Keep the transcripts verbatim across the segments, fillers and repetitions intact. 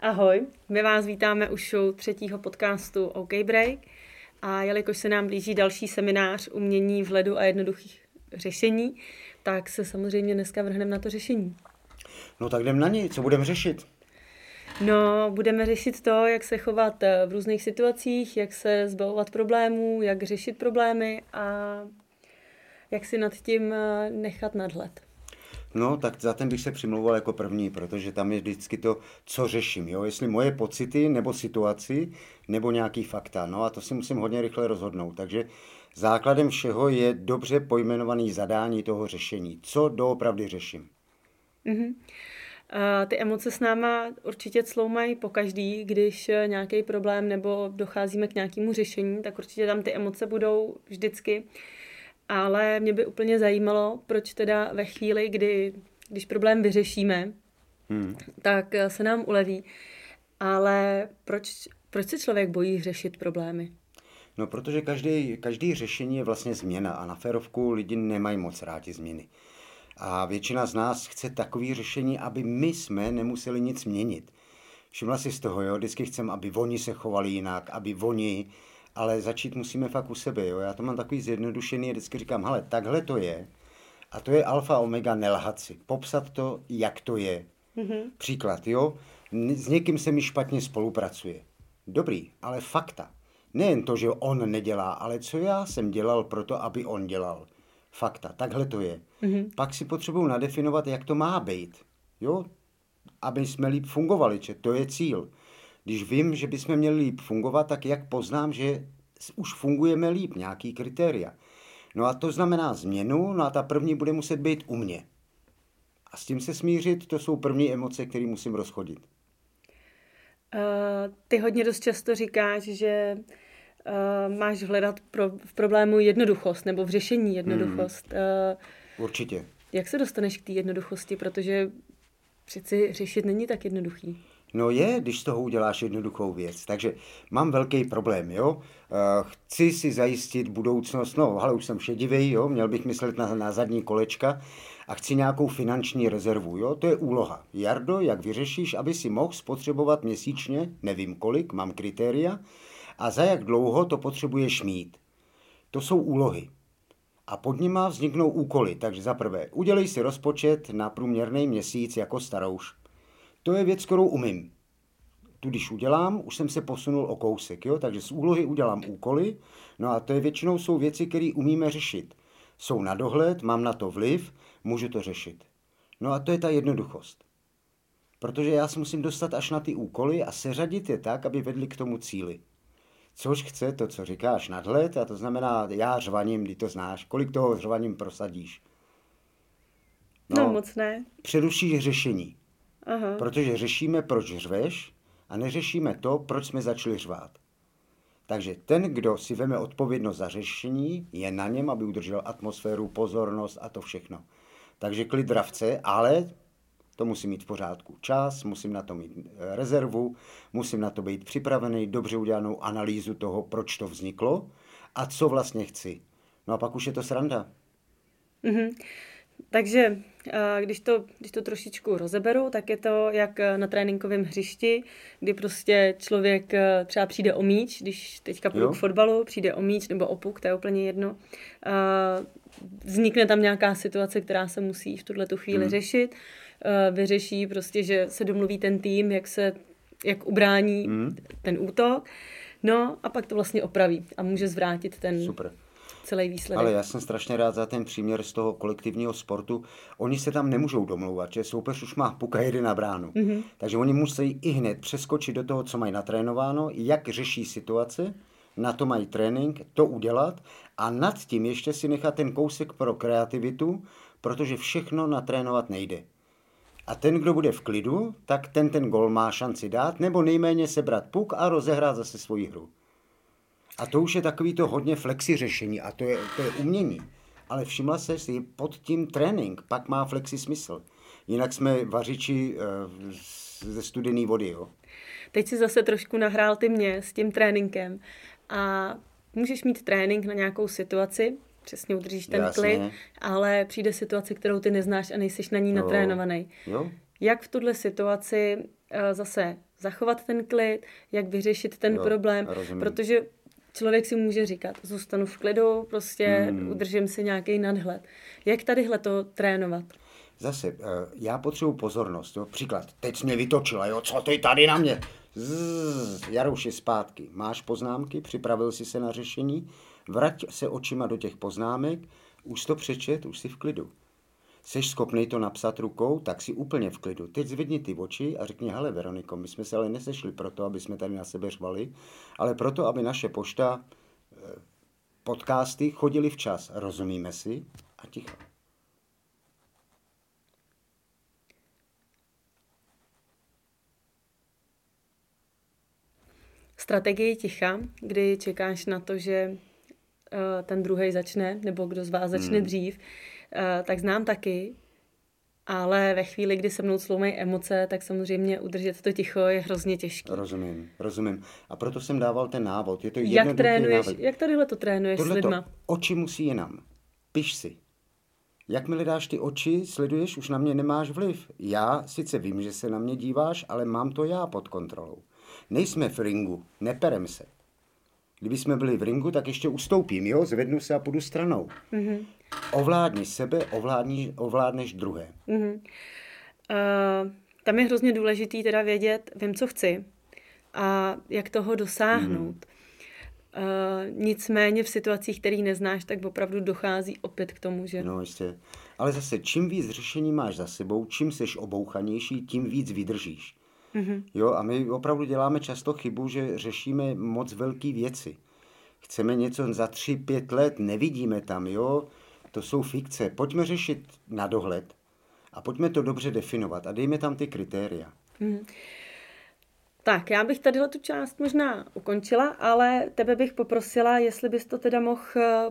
Ahoj, my vás vítáme u show třetího podcastu OK Break a jelikož se nám blíží další seminář umění vhledu a jednoduchých řešení, tak se samozřejmě dneska vrhneme na to řešení. No tak jdem na něj, co budeme řešit? No, budeme řešit to, jak se chovat v různých situacích, jak se zbavovat problémů, jak řešit problémy a jak si nad tím nechat nadhled. No, tak za ten bych se přimlouval jako první, protože tam je vždycky to, co řeším, jo? Jestli moje pocity, nebo situaci, nebo nějaký fakta. No a to si musím hodně rychle rozhodnout. Takže základem všeho je dobře pojmenovaný zadání toho řešení. Co doopravdy řeším? Mm-hmm. A ty emoce s náma určitě cloumají pokaždý, když nějaký problém nebo docházíme k nějakému řešení, tak určitě tam ty emoce budou vždycky. Ale mě by úplně zajímalo, proč teda ve chvíli, kdy, když problém vyřešíme, hmm. tak se nám uleví. Ale proč, proč se člověk bojí řešit problémy? No, protože každý, každý řešení je vlastně změna a na férovku lidi nemají moc rádi změny. A většina z nás chce takové řešení, aby my jsme nemuseli nic měnit. Všimla si z toho, jo? Vždycky chcem, aby oni se chovali jinak, aby oni... Ale začít musíme fakt u sebe, jo. Já to mám takový zjednodušený, vždycky říkám, hele, takhle to je. A to je alfa omega nelhat si. Popsat to, jak to je. Mm-hmm. Příklad, jo. S někým se mi špatně spolupracuje. Dobrý, ale fakta. Nejen to, že on nedělá, ale co já jsem dělal pro to, aby on dělal. Fakta, takhle to je. Mm-hmm. Pak si potřebuju nadefinovat, jak to má být, jo. Aby jsme líp fungovali, že to je cíl. Když vím, že bychom měli líp fungovat, tak jak poznám, že už fungujeme líp, nějaký kritéria. No a to znamená změnu, no a ta první bude muset být u mě. A s tím se smířit, to jsou první emoce, které musím rozchodit. Uh, ty hodně dost často říkáš, že uh, máš hledat pro, v problému jednoduchost, nebo v řešení jednoduchost. Hmm. Uh, Určitě. Jak se dostaneš k té jednoduchosti, protože přeci řešit není tak jednoduchý. No je, když z toho uděláš jednoduchou věc. Takže mám velký problém, jo. Chci si zajistit budoucnost, no, ale už jsem šedivý, jo, měl bych myslet na, na zadní kolečka a chci nějakou finanční rezervu, jo. To je úloha. Jardo, jak vyřešíš, aby si mohl spotřebovat měsíčně, nevím kolik, mám kritéria, a za jak dlouho to potřebuješ mít. To jsou úlohy. A pod nima vzniknou úkoly. Takže za prvé, udělej si rozpočet na průměrný měsíc jako starouš. To je věc, kterou umím. Tu, když udělám, už jsem se posunul o kousek, jo? Takže z úlohy udělám úkoly, no a to je většinou jsou věci, které umíme řešit. Jsou na dohled, mám na to vliv, můžu to řešit. No a to je ta jednoduchost. Protože já se musím dostat až na ty úkoly a seřadit je tak, aby vedli k tomu cíli. Což chce to, co říkáš, nadhled, a to znamená, já řvaním, kdy to znáš, kolik toho řvaním prosadíš. No, no moc ne. Přerušíš řešení. Aha. Protože řešíme, proč řveš, a neřešíme to, proč jsme začali řvát. Takže ten, kdo si veme odpovědnost za řešení, je na něm, aby udržel atmosféru, pozornost a to všechno. Takže klid dravce, ale to musím mít v pořádku čas, musím na to mít rezervu, musím na to být připravený, dobře udělanou analýzu toho, proč to vzniklo a co vlastně chci. No a pak už je to sranda. Mhm. Takže když to, když to trošičku rozeberu, tak je to jak na tréninkovém hřišti, kdy prostě člověk třeba přijde o míč, když teďka půjdu k fotbalu, přijde o míč nebo o puk, to je úplně jedno. Vznikne tam nějaká situace, která se musí v tuhle tu chvíli hmm. řešit. Vyřeší prostě, že se domluví ten tým, jak, se, jak ubrání hmm. ten útok. No a pak to vlastně opraví a může zvrátit ten... Super. Ale já jsem strašně rád za ten příměr z toho kolektivního sportu. Oni se tam nemůžou domlouvat, že soupeř už má puka, jede na bránu. Mm-hmm. Takže oni musí i hned přeskočit do toho, co mají natrénováno, jak řeší situace, na to mají trénink, to udělat a nad tím ještě si nechat ten kousek pro kreativitu, protože všechno natrénovat nejde. A ten, kdo bude v klidu, tak ten ten gol má šanci dát, nebo nejméně sebrat puk a rozehrát zase svoji hru. A to už je takový to hodně flexi řešení a to je, to je umění. Ale všimla se, že je pod tím trénink, pak má flexi smysl. Jinak jsme vařiči ze studený vody, jo. Teď si zase trošku nahrál ty mě s tím tréninkem. A můžeš mít trénink na nějakou situaci, přesně udržíš ten Jasně. klid, ale přijde situace, kterou ty neznáš a nejseš na ní jo. natrénovaný. Jo. Jak v tuhle situaci zase zachovat ten klid, jak vyřešit ten no, problém, rozumím. Protože člověk si může říkat, zůstanu v klidu, prostě hmm. udržím si nějaký nadhled. Jak tadyhle to trénovat? Zase, já potřebuji pozornost. Jo? Příklad, teď jsi mě vytočila, jo? Co ty tady na mě? Zzz, Jaruši, zpátky. Máš poznámky, připravil jsi se na řešení, vrať se očima do těch poznámek, už to přečet, už jsi v klidu. Jseš schopnej to napsat rukou, tak si úplně v klidu. Teď zvedni ty oči a řekni, hele Veroniko, my jsme se ale nesešli proto, aby jsme tady na sebe řvali, ale proto, aby naše pošta, podcasty chodily včas. Rozumíme si? A ticho. Strategii ticha, kdy čekáš na to, že ten druhej začne, nebo kdo z vás začne hmm. dřív, tak znám taky, ale ve chvíli, kdy se mnou cloumají emoce, tak samozřejmě udržet to ticho je hrozně těžké. Rozumím, rozumím. A proto jsem dával ten návod. Je to jak trénuješ, návod. Jak tadyhle to trénuješ tohle s lidma? To, oči musí jinam. Piš si. Jakmile dáš ty oči, sleduješ, už na mě nemáš vliv. Já sice vím, že se na mě díváš, ale mám to já pod kontrolou. Nejsme v ringu, neperem se. Kdyby jsme byli v ringu, tak ještě ustoupím, jo? Zvednu se a půjdu stranou. Mm-hmm. Ovládni sebe, ovládni, ovládneš druhé. Mm-hmm. Uh, tam je hrozně důležitý teda vědět, vím, co chci a jak toho dosáhnout. Mm-hmm. Uh, nicméně v situacích, které neznáš, tak opravdu dochází opět k tomu, že... No jistě. Ale zase, čím víc řešení máš za sebou, čím seš obouchanější, tím víc vydržíš. Mm-hmm. Jo, a my opravdu děláme často chybu, že řešíme moc velké věci. Chceme něco za tři, pět let, nevidíme tam, jo, to jsou fikce. Pojďme řešit na dohled a pojďme to dobře definovat a dejme tam ty kritéria. Mm-hmm. Tak, já bych tadyhle tu část možná ukončila, ale tebe bych poprosila, jestli bys to teda mohl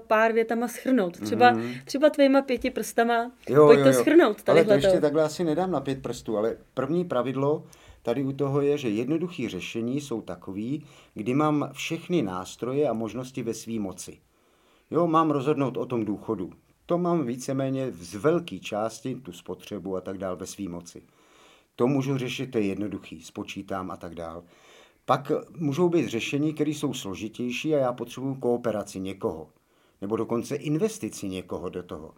pár větama shrnout. Třeba, mm-hmm. třeba tvýma pěti prstama, jo, pojď jo, to jo. shrnout. Ale to ještě takhle asi nedám na pět prstů, ale první pravidlo tady u toho je, že jednoduchý řešení jsou takový, kdy mám všechny nástroje a možnosti ve své moci. Jo, mám rozhodnout o tom důchodu. To mám víceméně z velké části, tu spotřebu a tak dál, ve své moci. To můžu řešit, to je jednoduchý, spočítám a tak dál. Pak můžou být řešení, které jsou složitější a já potřebuju kooperaci někoho. Nebo dokonce investici někoho do toho.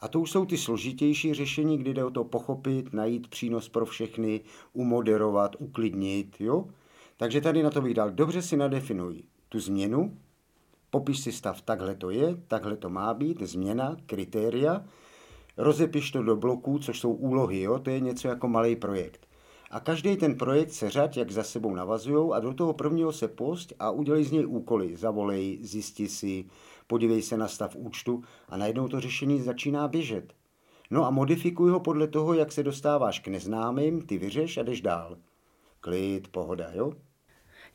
A to už jsou ty složitější řešení, kdy jde o to pochopit, najít přínos pro všechny, umoderovat, uklidnit, jo? Takže tady na to bych dal, dobře si nadefinuj tu změnu, popiš si stav, takhle to je, takhle to má být, změna, kritéria, rozepiš to do bloků, což jsou úlohy, jo? To je něco jako malý projekt. A každý ten projekt seřaď, jak za sebou navazujou a do toho prvního se post a udělej z něj úkoly, zavolej, zjisti si, podívej se na stav účtu a najednou to řešení začíná běžet. No a modifikuj ho podle toho, jak se dostáváš k neznámým, ty vyřeš a jdeš dál. Klid, pohoda, jo?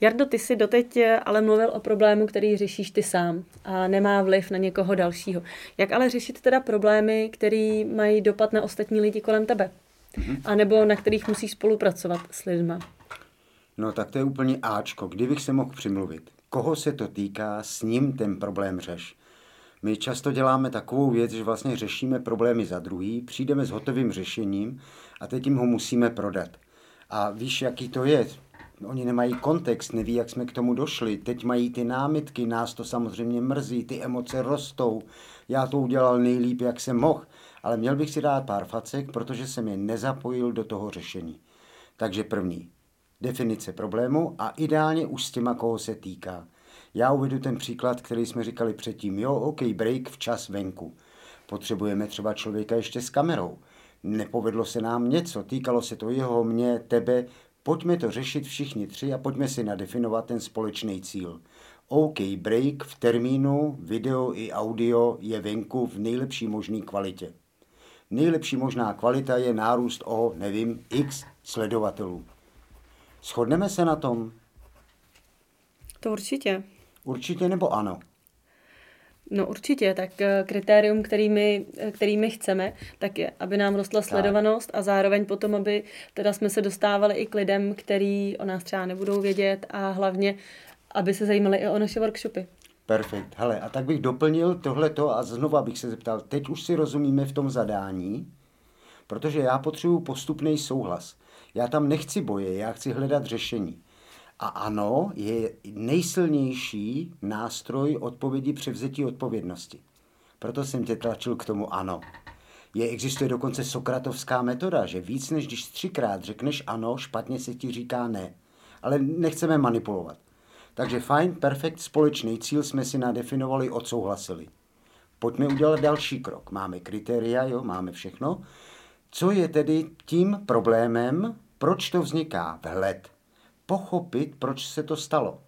Jardo, ty jsi doteď ale mluvil o problému, který řešíš ty sám a nemá vliv na někoho dalšího. Jak ale řešit teda problémy, který mají dopad na ostatní lidi kolem tebe? Mm-hmm. A nebo na kterých musíš spolupracovat s lidma? No tak to je úplně áčko, kdybych se mohl přimluvit. Koho se to týká, s ním ten problém řeš. My často děláme takovou věc, že vlastně řešíme problémy za druhý, přijdeme s hotovým řešením a teď jim ho musíme prodat. A víš, jaký to je? Oni nemají kontext, neví, jak jsme k tomu došli. Teď mají ty námitky, nás to samozřejmě mrzí, ty emoce rostou. Já to udělal nejlíp, jak jsem mohl, ale měl bych si dát pár facek, protože jsem je nezapojil do toho řešení. Takže první. Definice problému a ideálně už s těma, koho se týká. Já uvedu ten příklad, který jsme říkali předtím. Jo, OK, break, včas venku. Potřebujeme třeba člověka ještě s kamerou. Nepovedlo se nám něco, týkalo se to jeho, mě, tebe. Pojďme to řešit všichni tři a pojďme si nadefinovat ten společný cíl. OK, break v termínu, video i audio je venku v nejlepší možné kvalitě. Nejlepší možná kvalita je nárůst o, nevím, x sledovatelů. Shodneme se na tom? To určitě. Určitě nebo ano? No určitě, tak kritérium, kterými, kterými chceme, tak je, aby nám rostla sledovanost a zároveň potom, aby teda jsme se dostávali i k lidem, který o nás třeba nebudou vědět a hlavně, aby se zajímali i o naše workshopy. Perfekt, hele, a tak bych doplnil tohleto a znova bych se zeptal, teď už si rozumíme v tom zadání, protože já potřebuji postupný souhlas. Já tam nechci boje, já chci hledat řešení. A ano, je nejsilnější nástroj odpovědi převzetí odpovědnosti. Proto jsem tě tlačil k tomu ano. Je, existuje dokonce sokratovská metoda, že víc než když třikrát řekneš ano, špatně se ti říká ne. Ale nechceme manipulovat. Takže fajn, perfekt, společný cíl jsme si nadefinovali, odsouhlasili. Pojďme udělat další krok. Máme kritéria, jo, máme všechno. Co je tedy tím problémem, proč to vzniká? Vhled. Pochopit, proč se to stalo.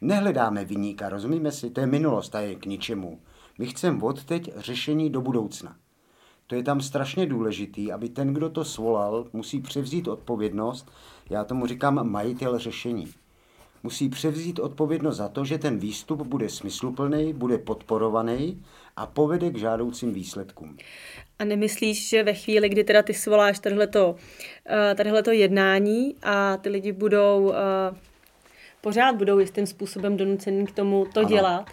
Nehledáme viníka, rozumíme si, to je minulost a je k ničemu. My chceme odteď řešení do budoucna. To je tam strašně důležitý, aby ten, kdo to svolal, musí převzít odpovědnost, já tomu říkám majitel řešení. Musí převzít odpovědnost za to, že ten výstup bude smysluplný, bude podporovaný a povede k žádoucím výsledkům. A nemyslíš, že ve chvíli, kdy teda ty svoláš tadyhleto, tadyhleto jednání a ty lidi budou, pořád budou jistým způsobem donucený k tomu to ano. dělat,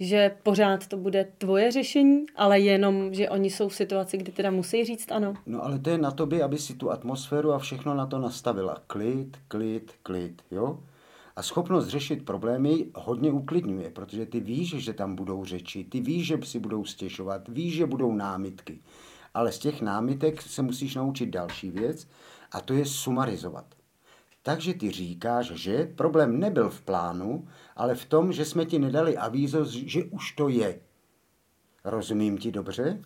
že pořád to bude tvoje řešení, ale jenom, že oni jsou v situaci, kdy teda musí říct ano. No ale to je na tobě, aby si tu atmosféru a všechno na to nastavila. Klid, klid, klid, jo? A schopnost řešit problémy hodně uklidňuje, protože ty víš, že tam budou řeči, ty víš, že si budou stěžovat, víš, že budou námitky. Ale z těch námitek se musíš naučit další věc a to je sumarizovat. Takže ty říkáš, že problém nebyl v plánu, ale v tom, že jsme ti nedali avízo, že už to je. Rozumím ti dobře?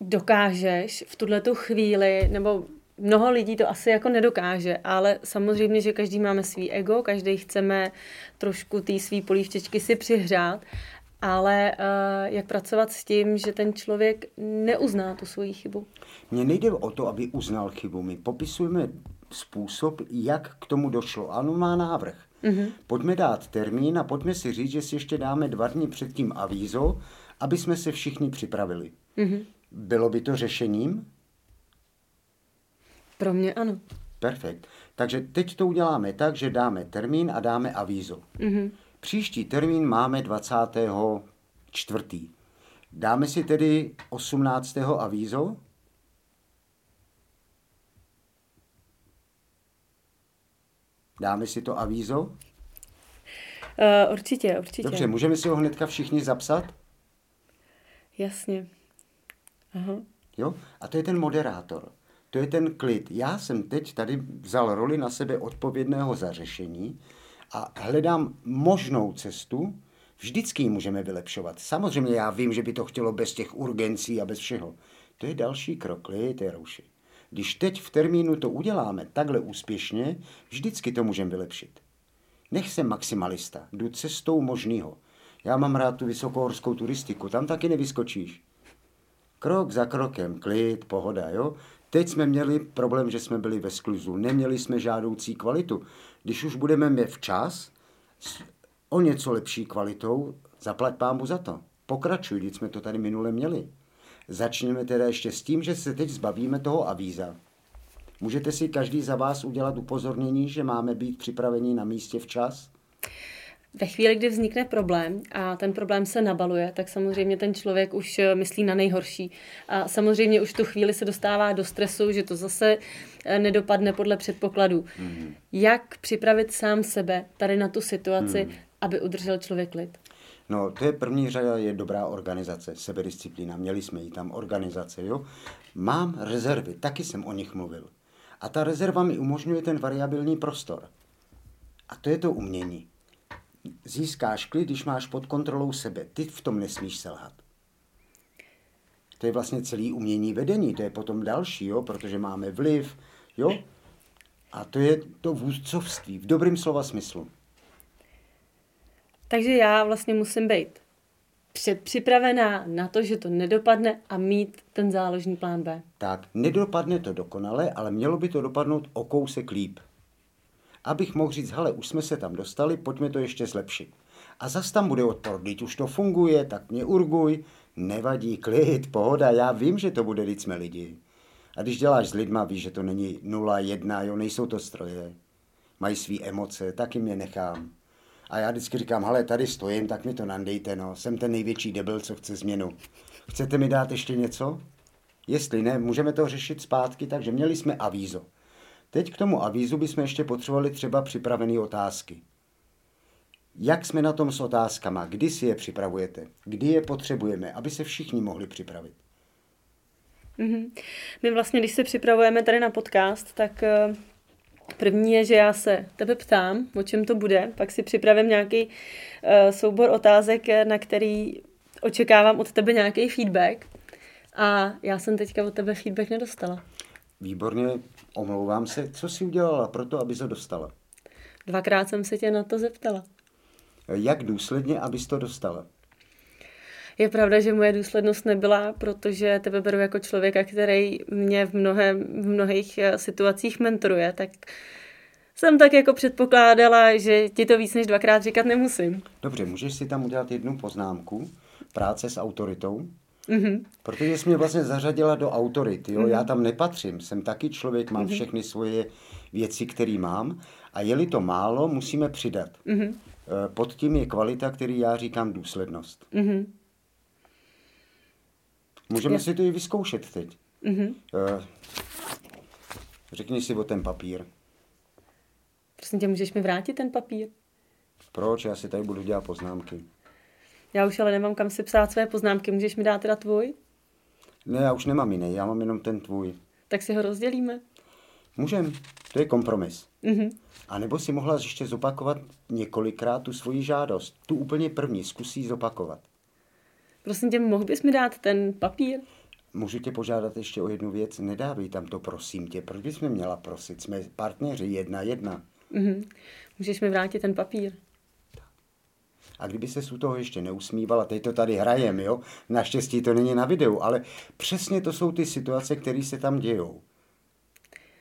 Dokážeš v tuhletu chvíli, nebo... Mnoho lidí to asi jako nedokáže, ale samozřejmě, že každý máme svý ego, každý chceme trošku té svý polívčičky si přihřát, ale uh, jak pracovat s tím, že ten člověk neuzná tu svoji chybu? Mně nejde o to, aby uznal chybu. My popisujeme způsob, jak k tomu došlo. Ano, má návrh. Mm-hmm. Pojďme dát termín a pojďme si říct, že si ještě dáme dva dny předtím avízo, aby jsme se všichni připravili. Mm-hmm. Bylo by to řešením? Pro mě ano. Perfekt. Takže teď to uděláme tak, že dáme termín a dáme avízo. Mm-hmm. Příští termín máme dvacátého čtvrtého Dáme si tedy osmnáctého avízo? Dáme si to avízo? Uh, určitě, určitě. Dobře, můžeme si ho hnedka všichni zapsat? Jasně. Aha. Jo? A to je ten moderátor. To je ten klid. Já jsem teď tady vzal roli na sebe odpovědného za řešení a hledám možnou cestu. Vždycky ji můžeme vylepšovat. Samozřejmě já vím, že by to chtělo bez těch urgencí a bez všeho. To je další krok, klid, rouši. Když teď v termínu to uděláme takhle úspěšně, vždycky to můžeme vylepšit. Nech jsem maximalista, jdu cestou možného. Já mám rád tu vysokohorskou turistiku, tam taky nevyskočíš. Krok za krokem, klid, pohoda, jo? Teď jsme měli problém, že jsme byli ve skluzu. Neměli jsme žádoucí kvalitu. Když už budeme mít včas o něco lepší kvalitou, zaplať pámbu za to. Pokračuj, když jsme to tady minule měli. Začněme teda ještě s tím, že se teď zbavíme toho avíza. Můžete si každý za vás udělat upozornění, že máme být připraveni na místě včas? Ve chvíli, kdy vznikne problém a ten problém se nabaluje, tak samozřejmě ten člověk už myslí na nejhorší. A samozřejmě už tu chvíli se dostává do stresu, že to zase nedopadne podle předpokladů. Mm-hmm. Jak připravit sám sebe tady na tu situaci, mm. aby udržel člověk klid? No, to je první řada, je dobrá organizace, sebedisciplína. Měli jsme ji tam, organizace, jo. Mám rezervy, taky jsem o nich mluvil. A ta rezerva mi umožňuje ten variabilní prostor. A to je to umění. Získáš klid, když máš pod kontrolou sebe. Ty v tom nesmíš selhat. To je vlastně celý umění vedení. To je potom další, jo? Protože máme vliv. Jo? A to je to vůdcovství v dobrým slova smyslu. Takže já vlastně musím být předpřipravená na to, že to nedopadne a mít ten záložní plán B. Tak, nedopadne to dokonale, ale mělo by to dopadnout o kousek líp. Abych mohl říct, hele, už jsme se tam dostali, pojďme to ještě zlepšit. A zas tam bude odpor, když už to funguje, tak mě urguj, nevadí, klid, pohoda, já vím, že to bude, když jsme lidi. A když děláš s lidma, víš, že to není nula, jedna, jo, nejsou to stroje, mají svý emoce, taky mě nechám. A já vždycky říkám, hele, tady stojím, tak mi to nandejte, no, jsem ten největší debil, co chce změnu. Chcete mi dát ještě něco? Jestli ne, můžeme to řešit zpátky, takže měli jsme avízo. Teď k tomu avízu bychom ještě potřebovali třeba připravené otázky. Jak jsme na tom s otázkama? Kdy si je připravujete? Kdy je potřebujeme, aby se všichni mohli připravit? Mm-hmm. My vlastně, když se připravujeme tady na podcast, tak první je, že já se tebe ptám, o čem to bude, pak si připravím nějaký soubor otázek, na který očekávám od tebe nějaký feedback. A já jsem teďka od tebe feedback nedostala. Výborně, omlouvám se. Co jsi udělala pro to, abys ho dostala? Dvakrát jsem se tě na to zeptala. Jak důsledně, abys to dostala? Je pravda, že moje důslednost nebyla, protože tebe beru jako člověka, který mě v, mnohem, v mnohých situacích mentoruje, tak jsem tak jako předpokládala, že ti to víc než dvakrát říkat nemusím. Dobře, můžeš si tam udělat jednu poznámku, práce s autoritou? Mm-hmm. Protože jsi mě vlastně zařadila do autority, jo? Mm-hmm. Já tam nepatřím, jsem taky člověk, mám mm-hmm. všechny svoje věci, které mám a je-li to málo, musíme přidat. Mm-hmm. Pod tím je kvalita, který já říkám důslednost. Mm-hmm. Můžeme si to i vyzkoušet teď. Mm-hmm. Řekni si o ten papír. Prosím tě, můžeš mi vrátit ten papír? Proč? Já si tady budu dělat poznámky. Já už ale nemám kam si psát své poznámky. Můžeš mi dát teda tvůj? Ne, já už nemám jiný, já mám jenom ten tvůj. Tak si ho rozdělíme? Můžem, to je kompromis. Mm-hmm. A nebo si mohla ještě zopakovat několikrát tu svoji žádost. Tu úplně první, zkusí zopakovat. Prosím tě, mohl bys mi dát ten papír? Můžu tě požádat ještě o jednu věc, nedávej tam to prosím tě. Proč bys mě měla prosit? Jsme partneři jedna jedna. Mm-hmm. Můžeš mi vrátit ten papír? A kdyby ses u toho ještě neusmívala, teď to tady hrajem, jo? Naštěstí to není na videu, ale přesně to jsou ty situace, které se tam dějou.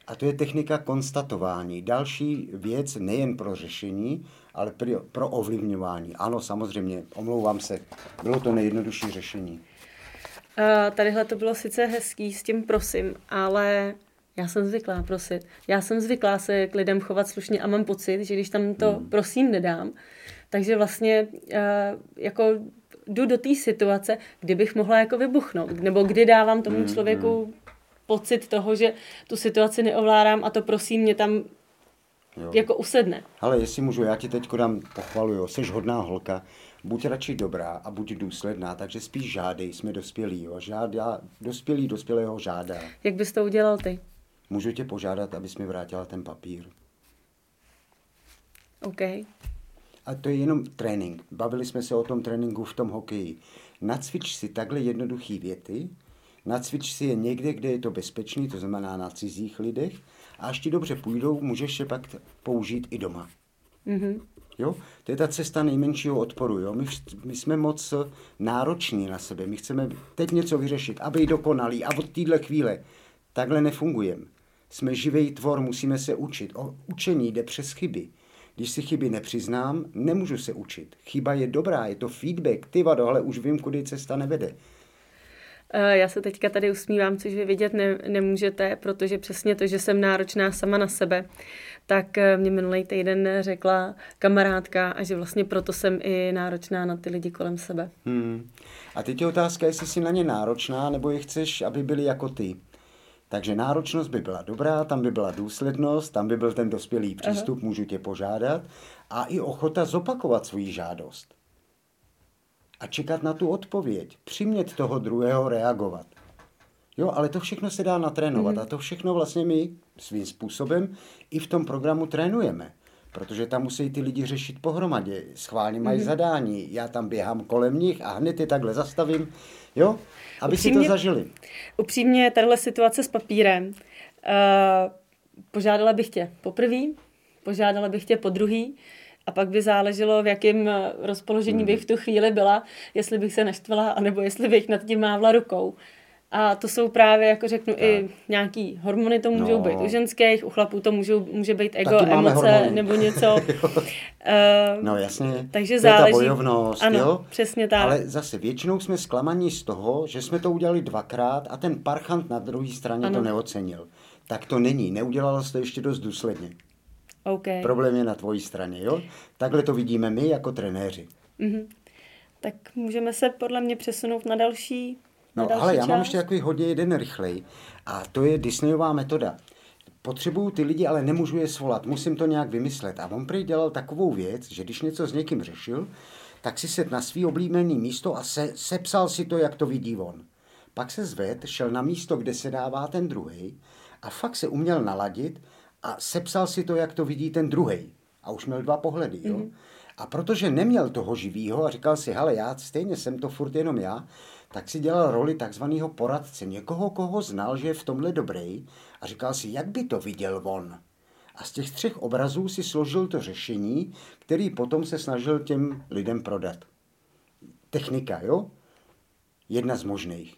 A to je technika konstatování. Další věc nejen pro řešení, ale pro ovlivňování. Ano, samozřejmě, omlouvám se, bylo to nejjednodušší řešení. Uh, tadyhle to bylo sice hezký, s tím prosím, ale já jsem zvyklá prosit. Já jsem zvyklá se k lidem chovat slušně a mám pocit, že když tam to hmm. prosím nedám, takže vlastně uh, jako jdu do té situace, kdy bych mohla jako vybuchnout, nebo kdy dávám tomu člověku pocit toho, že tu situaci neovládám a to prosím mě tam jo. jako usedne. Hele, jestli můžu, já ti teďko dám pochvalu, jo, jsi hodná holka, buď radši dobrá a buď důsledná, takže spíš žádej, jsme dospělí, jo, žádá, dospělý dospělého žádá. Jak bys to udělal ty? Můžu tě požádat, abys mi vrátila ten papír. OK. A to je jenom trénink. Bavili jsme se o tom tréninku v tom hokeji. Nacvič si takhle jednoduchý věty, nacvič si je někde, kde je to bezpečný, to znamená na cizích lidech, a až ti dobře půjdou, můžeš je pak použít i doma. Mm-hmm. Jo? To je ta cesta nejmenšího odporu. Jo? My, my jsme moc nároční na sebe, my chceme teď něco vyřešit, aby dokonalý, a od téhle chvíle takhle nefungujeme. Jsme živý tvor, musíme se učit. O učení jde přes chyby. Když si chyby nepřiznám, nemůžu se učit. Chyba je dobrá, je to feedback. Ty vado, ale už vím, kudy cesta nevede. Já se teďka tady usmívám, což vy vidět ne, nemůžete, protože přesně to, že jsem náročná sama na sebe, tak mě minulý týden řekla kamarádka a že vlastně proto jsem i náročná na ty lidi kolem sebe. Hmm. A teď je otázka, jestli jsi na ně náročná, nebo je chceš, aby byli jako ty. Takže náročnost by byla dobrá, tam by byla důslednost, tam by byl ten dospělý přístup, aha, můžu tě požádat, a i ochota zopakovat svoji žádost. A čekat na tu odpověď, přimět toho druhého reagovat. Jo, ale to všechno se dá natrénovat, mm-hmm, a to všechno vlastně my svým způsobem i v tom programu trénujeme, protože tam musí ty lidi řešit pohromadě, schválně mají mm-hmm zadání, já tam běhám kolem nich a hned je takhle zastavím, jo, aby upřímně, si to zažili. Upřímně, tahle situace s papírem, uh, požádala bych tě poprvý, požádala bych tě podruhý, a pak by záleželo, v jakém rozpoložení bych v tu chvíli byla, jestli bych se naštvala, anebo jestli bych nad tím mávla rukou. A to jsou právě, jako řeknu, tak i nějaký hormony, to můžou no. být u ženských, u chlapů to můžou, může být ego, emoce hormony nebo něco. uh, no jasně, takže to záleží, je ta bojovnost. Ano, jo? Přesně tak. Ale zase většinou jsme zklamaní z toho, že jsme to udělali dvakrát a ten parchant na druhé straně ano. to neocenil. Tak to není, neudělalo se to ještě dost důsledně. Okay. Problém je na tvojí straně, jo? Takhle to vidíme my jako trenéři. Mm-hmm. Tak můžeme se podle mě přesunout na další No, ale já mám ještě takový hodně jeden rychlej a to je Disneyová metoda. Potřebuju ty lidi, ale nemůžu je svolat, musím to nějak vymyslet. A on prý dělal takovou věc, že když něco s někým řešil, tak si sedl na svý oblíbený místo a se, sepsal si to, jak to vidí on. Pak se zved, šel na místo, kde se dává ten druhej a fakt se uměl naladit a sepsal si to, jak to vidí ten druhej. A už měl dva pohledy, jo. Mm-hmm. A protože neměl toho živýho a říkal si, hele, já stejně jsem to furt jenom já, tak si dělal roli takzvaného poradce, někoho, koho znal, že je v tomhle dobrý a říkal si, jak by to viděl on. A z těch třech obrazů si složil to řešení, který potom se snažil těm lidem prodat. Technika, jo? Jedna z možných.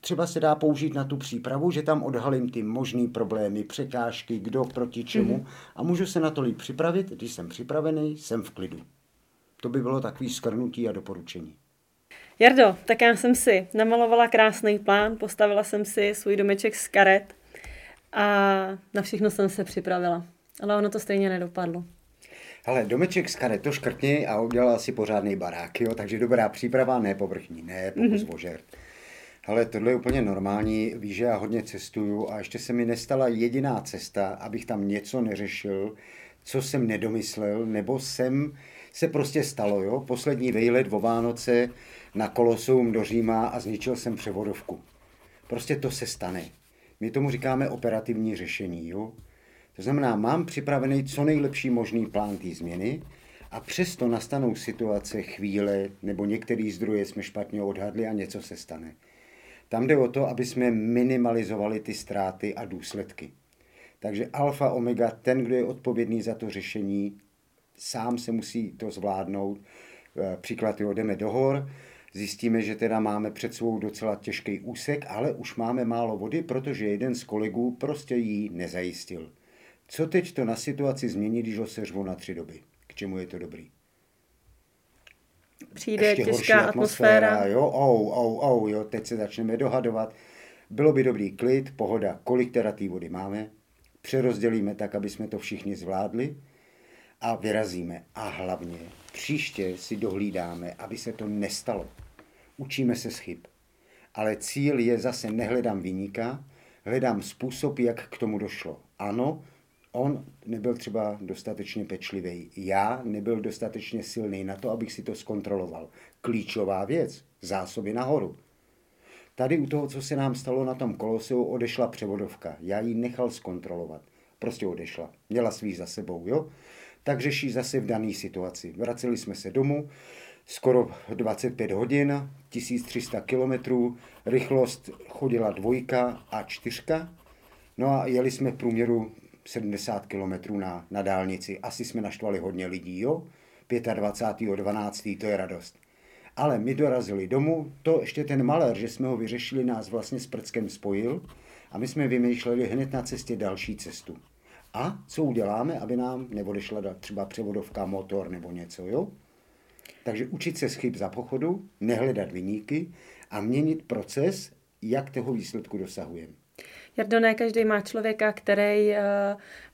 Třeba se dá použít na tu přípravu, že tam odhalím ty možný problémy, překážky, kdo proti čemu mm-hmm. a můžu se na to líp připravit, když jsem připravený, jsem v klidu. To by bylo takový shrnutí a doporučení. Jardo, tak já jsem si namalovala krásný plán, postavila jsem si svůj domeček z karet a na všechno jsem se připravila. Ale ono to stejně nedopadlo. Hele, domeček z karet, to škrtni a udělala si pořádný barák, jo? Takže dobrá příprava, ne povrchní, ne pokus mm-hmm. ožert. Hele, tohle je úplně normální, víš, že já hodně cestuju a ještě se mi nestala jediná cesta, abych tam něco neřešil, co jsem nedomyslel, nebo jsem se prostě stalo, jo. Poslední vejlet o Vánoce na Koloseum do Říma a zničil jsem převodovku. Prostě to se stane. My tomu říkáme operativní řešení, jo. To znamená, mám připravený co nejlepší možný plán té změny, a přesto nastanou situace, chvíle, nebo některé zdroje jsme špatně odhadli a něco se stane. Tam jde o to, aby jsme minimalizovali ty ztráty a důsledky. Takže alfa, omega, ten, kdo je odpovědný za to řešení, sám se musí to zvládnout. Příklad, jo, jdeme do hor, zjistíme, že teda máme před svou docela těžký úsek, ale už máme málo vody, protože jeden z kolegů prostě ji nezajistil. Co teď to na situaci změní, když ho seřvu na tři doby? K čemu je to dobrý? Přijde ještě těžká atmosféra. atmosféra. Jo, ou, ou, ou, jo, teď se začneme dohadovat. Bylo by dobrý klid, pohoda, kolik teda té vody máme. Přerozdělíme tak, aby jsme to všichni zvládli a vyrazíme. A hlavně příště si dohlídáme, aby se to nestalo. Učíme se z chyb. Ale cíl je zase, nehledám viníka, hledám způsob, jak k tomu došlo. Ano, on nebyl třeba dostatečně pečlivý. Já nebyl dostatečně silný na to, abych si to zkontroloval. Klíčová věc. Zásoby nahoru. Tady u toho, co se nám stalo na tom Koloseu, odešla převodovka. Já ji nechal zkontrolovat. Prostě odešla. Měla svý za sebou, jo? Tak řeší zase v dané situaci. Vraceli jsme se domů. Skoro dvacet pět hodin, tisíc tři sta kilometrů. Rychlost chodila dvojka a čtyřka. No a jeli jsme v průměru sedmdesát kilometrů na, na dálnici. Asi jsme naštvali hodně lidí, jo? dvacátého pátého prosince, to je radost. Ale my dorazili domů, to ještě ten malér, že jsme ho vyřešili, nás vlastně s prckem spojil a my jsme vymýšleli hned na cestě další cestu. A co uděláme, aby nám neodešla třeba převodovka, motor nebo něco, jo? Takže učit se z chyb za pochodu, nehledat viníky a měnit proces, jak toho výsledku dosahujeme. Jardo, ne každý má člověka, který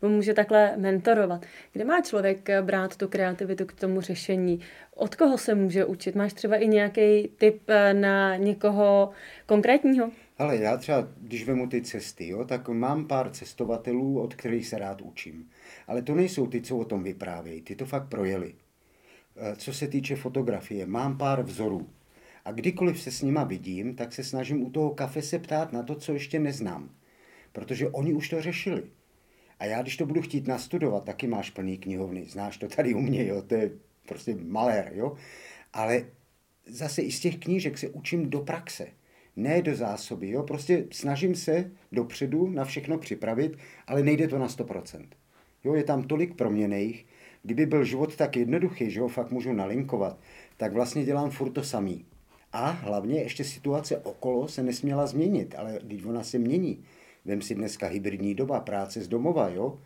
uh, může takhle mentorovat. Kde má člověk brát tu kreativitu k tomu řešení? Od koho se může učit? Máš třeba i nějaký tip na někoho konkrétního? Ale já třeba, když vemu ty cesty, jo, tak mám pár cestovatelů, od kterých se rád učím. Ale to nejsou ty, co o tom vyprávějí. Ty to fakt projeli. Co se týče fotografie, mám pár vzorů. A kdykoliv se s nima vidím, tak se snažím u toho kafe se ptát na to, co ještě neznám. Protože oni už to řešili. A já, když to budu chtít nastudovat, taky máš plný knihovny. Znáš to tady u mě, jo? To je prostě malér, jo? Ale zase i z těch knížek se učím do praxe. Ne do zásoby, jo? Prostě snažím se dopředu na všechno připravit, ale nejde to na sto procent. Jo? Je tam tolik proměnejch. Kdyby byl život tak jednoduchý, že ho fakt můžu nalinkovat, tak vlastně dělám furt to samý. A hlavně ještě situace okolo se nesměla změnit, ale teď ona se mění. Vem si dneska hybridní doba, práce z domova, jo?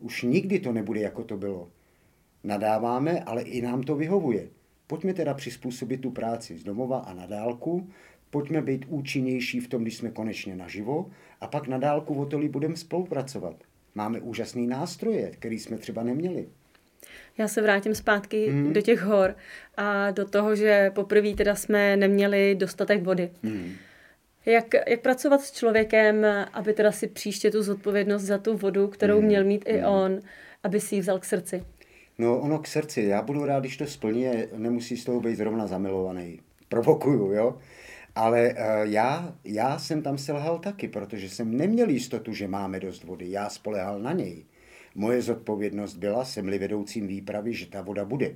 Už nikdy to nebude, jako to bylo. Nadáváme, ale i nám to vyhovuje. Pojďme teda přizpůsobit tu práci z domova a na dálku, pojďme být účinnější v tom, když jsme konečně naživo, a pak na dálku o to budeme spolupracovat. Máme úžasné nástroje, které jsme třeba neměli. Já se vrátím zpátky hmm. do těch hor a do toho, že poprvé teda jsme neměli dostatek vody. Hmm. jak, jak pracovat s člověkem, aby teda si příště tu zodpovědnost za tu vodu, kterou mm. měl mít i mm. on, aby si ji vzal k srdci. No ono k srdci. Já budu rád, když to splní, nemusí z toho být zrovna zamilovaný. Provokuju, jo? Ale já, já jsem tam selhal taky, protože jsem neměl jistotu, že máme dost vody. Já spolehal na něj. Moje zodpovědnost byla, jsem-li vedoucím výpravy, že ta voda bude.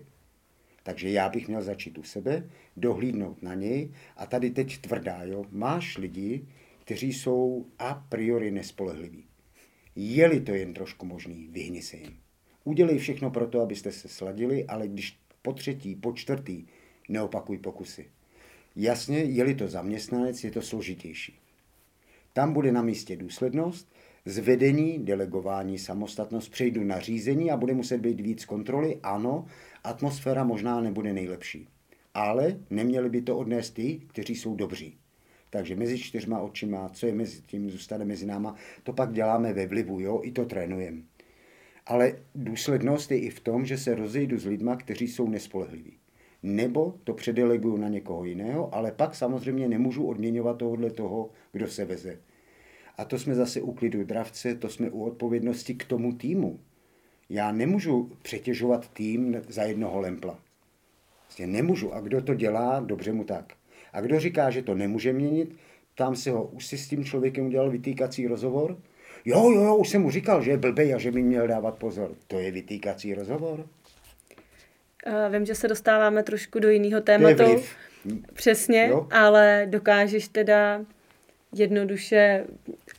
Takže já bych měl začít u sebe, dohlídnout na něj a tady teď tvrdá, jo, máš lidi, kteří jsou a priori nespolehliví. Je-li to jen trošku možný, vyhni se jim. Udělej všechno pro to, abyste se sladili, ale když po třetí, po čtvrtý, neopakuj pokusy. Jasně, je-li to zaměstnanec, je to složitější. Tam bude na místě důslednost, zvedení, delegování, samostatnost, přejdu na řízení a bude muset být víc kontroly, ano, atmosféra možná nebude nejlepší. Ale neměli by to odnést ty, kteří jsou dobří. Takže mezi čtyřma očima, co je mezi tím, zůstane mezi náma, to pak děláme ve vlivu, jo, i to trénujeme. Ale důslednost je i v tom, že se rozejdu s lidma, kteří jsou nespolehliví. Nebo to předeleguju na někoho jiného, ale pak samozřejmě nemůžu odměňovat tohohle toho, kdo se veze. A to jsme zase u klidu dravce, to jsme u odpovědnosti k tomu týmu. Já nemůžu přetěžovat tým za jednoho lempla. Vlastně nemůžu. A kdo to dělá, dobře mu tak. A kdo říká, že to nemůže měnit, tam se ho, už si s tím člověkem udělal vytýkací rozhovor. Jo, jo, jo, už jsem mu říkal, že je blbej a že by měl dávat pozor. To je vytýkací rozhovor. Vím, že se dostáváme trošku do jiného tématu. Přesně, jo? Ale dokážeš teda jednoduše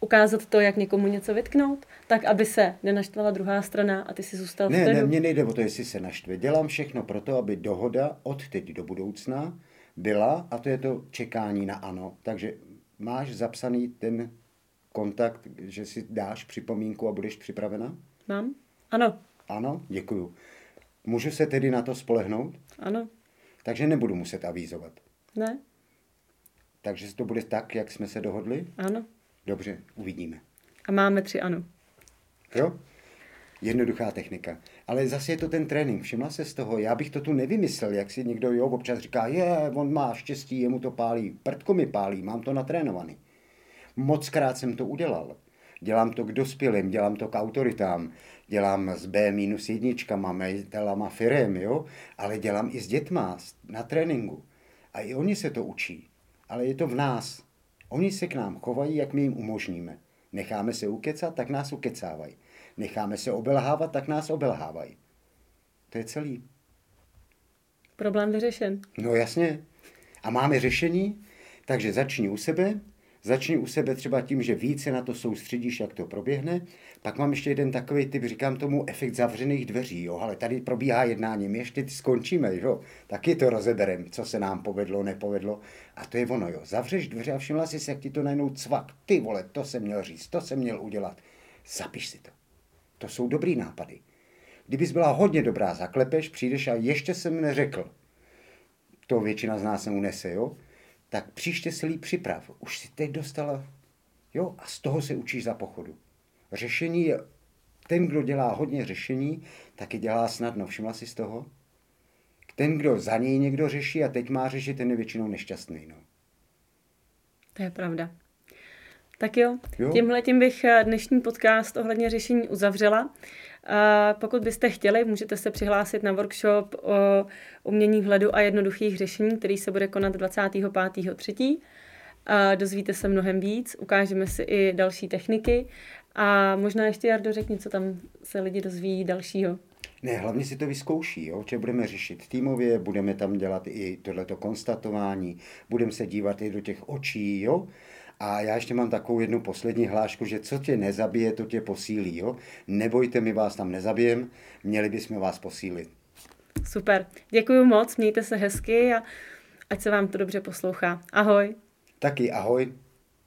ukázat to, jak někomu něco vytknout, tak, aby se nenaštvala druhá strana a ty si zůstal ne, v tedu. Ne, mně nejde o to, jestli se naštve. Dělám všechno pro to, aby dohoda od teď do budoucna byla, a to je to čekání na ano. Takže máš zapsaný ten kontakt, že si dáš připomínku a budeš připravena? Mám. Ano. Ano, děkuju. Můžu se tedy na to spolehnout? Ano. Takže nebudu muset avízovat? Ne. Takže to bude tak, jak jsme se dohodli? Ano. Dobře, uvidíme. A máme tři ano. Jo? Jednoduchá technika. Ale zase je to ten trénink. Všimla se z toho, já bych to tu nevymyslel, jak si někdo jo, občas říká, je, on má štěstí, jemu to pálí, prdku mi pálí, mám to natrénovaný. Mockrát jsem to udělal. Dělám to k dospělým, dělám to k autoritám, dělám s bé minus jedna, majitelama firem, jo? Ale dělám i s dětma na tréninku. A i oni se to učí. Ale je to v nás. Oni se k nám chovají, jak my jim umožníme. Necháme se ukecat, tak nás ukecávají. Necháme se obelhávat, tak nás obelhávají. To je celý. Problém vyřešen. No jasně. A máme řešení, takže začni u sebe. Začni u sebe třeba tím, že více na to soustředíš, jak to proběhne. Pak mám ještě jeden takový typ, říkám tomu efekt zavřených dveří. Jo, ale tady probíhá jednání, my ještě skončíme, jo. Taky to rozeberem, co se nám povedlo, nepovedlo. A to je ono, jo. Zavřeš dveře a všimla jsi, jak ti to najednou cvak. Ty vole, to jsem měl říct, to jsem měl udělat. Zapiš si to. To jsou dobrý nápady. Kdybys byla hodně dobrá, zaklepeš, přijdeš a ještě jsem neřekl. To většina z nás neunese, jo. Tak příště se líp připrav. Už si teď dostala, jo, a z toho se učíš za pochodu. Řešení je, ten, kdo dělá hodně řešení, taky dělá snadno. Všimla jsi z toho? Ten, kdo za něj někdo řeší a teď má řešit, ten je většinou nešťastný, no. To je pravda. Tak jo, jo? Tímhletím bych dnešní podcast ohledně řešení uzavřela. A pokud byste chtěli, můžete se přihlásit na workshop o umění vhledu a jednoduchých řešení, který se bude konat dvacátého pátého třetího A dozvíte se mnohem víc, ukážeme si i další techniky a možná ještě, Jardo, řekni, co tam se lidi dozví dalšího. Ne, hlavně si to vyzkouší, jo, že budeme řešit týmově, budeme tam dělat i tohleto konstatování, budeme se dívat i do těch očí, jo. A já ještě mám takovou jednu poslední hlášku, že co tě nezabije, to tě posílí, jo? Nebojte, my vás tam nezabijem, měli bychom vás posílit. Super, děkuju moc, mějte se hezky a ať se vám to dobře poslouchá. Ahoj. Taky ahoj.